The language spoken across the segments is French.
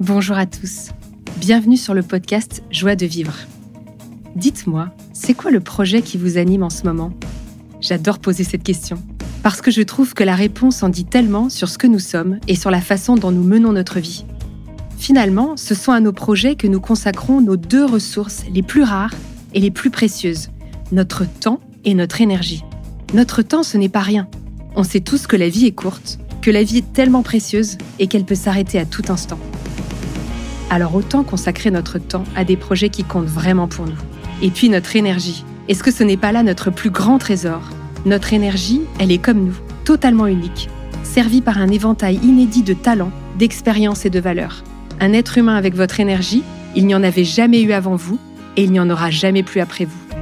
Bonjour à tous, bienvenue sur le podcast Joie de vivre. Dites-moi, c'est quoi le projet qui vous anime en ce moment ? J'adore poser cette question, parce que je trouve que la réponse en dit tellement sur ce que nous sommes et sur la façon dont nous menons notre vie. Finalement, ce sont à nos projets que nous consacrons nos deux ressources les plus rares et les plus précieuses, notre temps et notre énergie. Notre temps, ce n'est pas rien. On sait tous que la vie est courte, que la vie est tellement précieuse et qu'elle peut s'arrêter à tout instant. Alors autant consacrer notre temps à des projets qui comptent vraiment pour nous. Et puis notre énergie. Est-ce que ce n'est pas là notre plus grand trésor ? Notre énergie, elle est comme nous, totalement unique, servie par un éventail inédit de talents, d'expériences et de valeurs. Un être humain avec votre énergie, il n'y en avait jamais eu avant vous et il n'y en aura jamais plus après vous.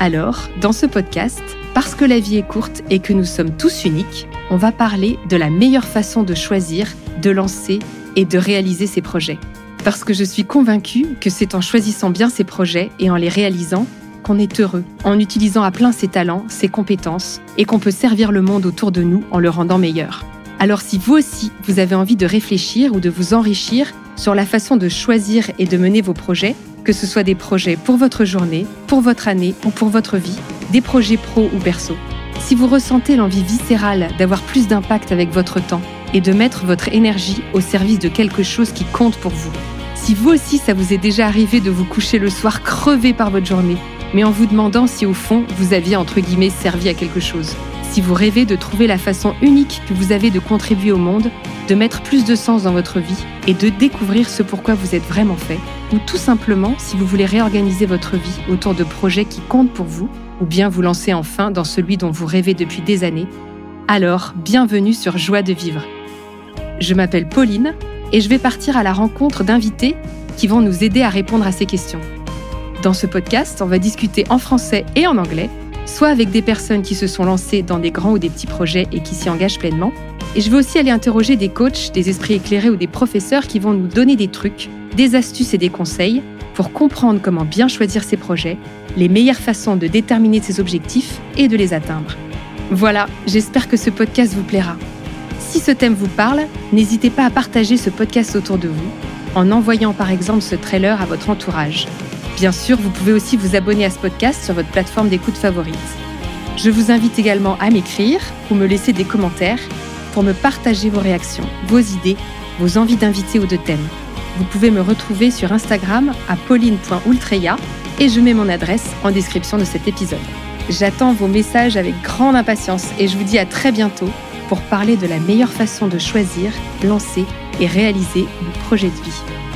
Alors, dans ce podcast, parce que la vie est courte et que nous sommes tous uniques, on va parler de la meilleure façon de choisir, de lancer et de réaliser ses projets. Parce que je suis convaincue que c'est en choisissant bien ses projets et en les réalisant qu'on est heureux, en utilisant à plein ses talents, ses compétences et qu'on peut servir le monde autour de nous en le rendant meilleur. Alors si vous aussi, vous avez envie de réfléchir ou de vous enrichir sur la façon de choisir et de mener vos projets, que ce soit des projets pour votre journée, pour votre année ou pour votre vie, des projets pro ou perso. Si vous ressentez l'envie viscérale d'avoir plus d'impact avec votre temps et de mettre votre énergie au service de quelque chose qui compte pour vous. Si vous aussi, ça vous est déjà arrivé de vous coucher le soir crevé par votre journée, mais en vous demandant si au fond, vous aviez entre guillemets servi à quelque chose. Si vous rêvez de trouver la façon unique que vous avez de contribuer au monde, de mettre plus de sens dans votre vie et de découvrir ce pourquoi vous êtes vraiment fait, ou tout simplement si vous voulez réorganiser votre vie autour de projets qui comptent pour vous, ou bien vous lancer enfin dans celui dont vous rêvez depuis des années, alors bienvenue sur Joie de vivre. Je m'appelle Pauline et je vais partir à la rencontre d'invités qui vont nous aider à répondre à ces questions. Dans ce podcast, on va discuter en français et en anglais, soit avec des personnes qui se sont lancées dans des grands ou des petits projets et qui s'y engagent pleinement. Et je vais aussi aller interroger des coachs, des esprits éclairés ou des professeurs qui vont nous donner des trucs, des astuces et des conseils pour comprendre comment bien choisir ses projets, les meilleures façons de déterminer ses objectifs et de les atteindre. Voilà, j'espère que ce podcast vous plaira. Si ce thème vous parle, n'hésitez pas à partager ce podcast autour de vous en envoyant par exemple ce trailer à votre entourage. Bien sûr, vous pouvez aussi vous abonner à ce podcast sur votre plateforme d'écoute favorite. Je vous invite également à m'écrire ou me laisser des commentaires pour me partager vos réactions, vos idées, vos envies d'invités ou de thèmes. Vous pouvez me retrouver sur Instagram à pauline.ultreya et je mets mon adresse en description de cet épisode. J'attends vos messages avec grande impatience et je vous dis à très bientôt pour parler de la meilleure façon de choisir, lancer et réaliser vos projets de vie.